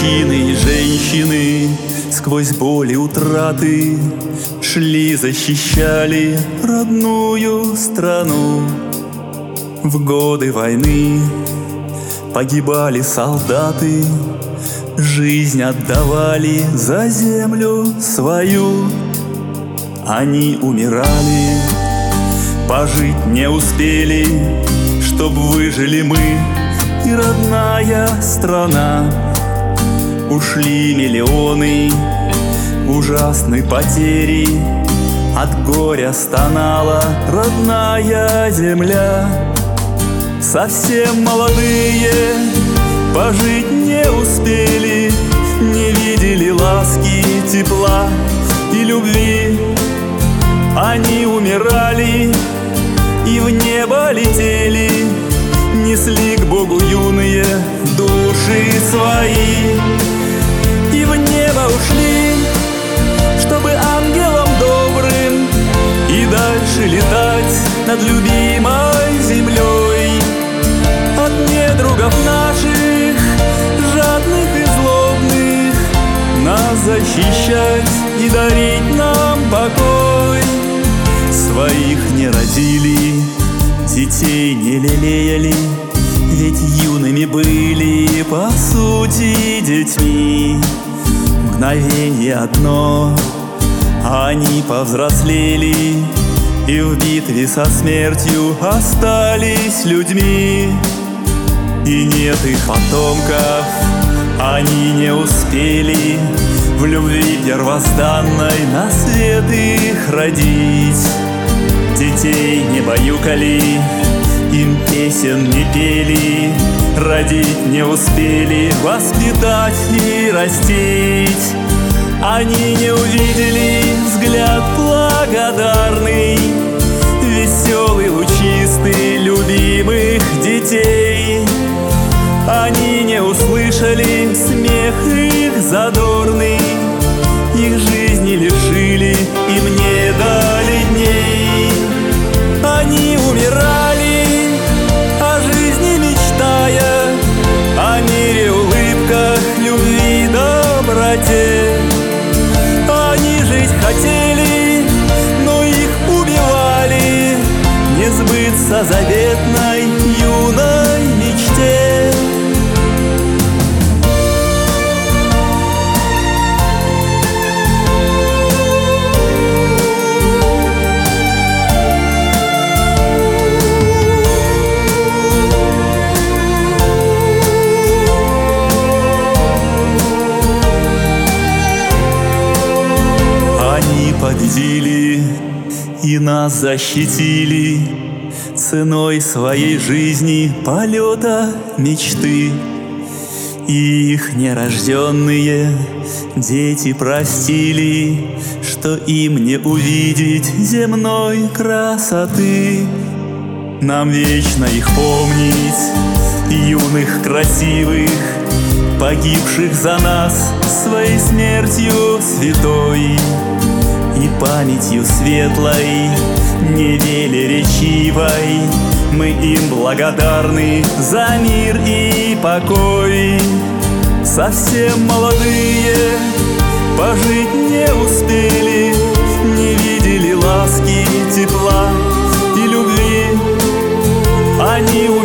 мужчины и женщины сквозь боль и утраты шли, защищали родную страну. В годы войны погибали солдаты, жизнь отдавали за землю свою. Они умирали, пожить не успели, чтоб выжили мы и родная страна. Ушли миллионы, ужасны потери, от горя стонала родная земля. Совсем молодые пожить не успели, не видели ласки, тепла и любви. Они умирали и в небо летели, несли к Богу юные души свои. И в небо ушли, чтобы ангелом добрым и дальше летать над любимой землей. От недругов наших, жадных и злобных, нас защищать и дарить нам покой. Своих не родили, детей не лелеяли, ведь юными были, по сути, детьми. Мгновенье одно, они повзрослели и в битве со смертью остались людьми. И нет их потомков, они не успели в любви первозданной на свет их родить. Детей не баюкали, им песен не пели, родить не успели, воспитать и растить. Они не увидели взгляд благодарный, веселый, лучистый любимых детей. Они не услышали смех их задорный, их жизни лишили, им не дали дней. Они умирали, о жизни мечтая, о мире, улыбках, любви, доброте. Они жить хотели, но их убивали, не сбыться заветной юной мечте. Победили и нас защитили ценой своей жизни, полета мечты. И их нерожденные дети простили, что им не увидеть земной красоты. Нам вечно их помнить, юных, красивых, погибших за нас своей смертью святой. И памятью светлой, невелеречивой, мы им благодарны за мир и покой. Совсем молодые пожить не успели, не видели ласки, тепла и любви. Они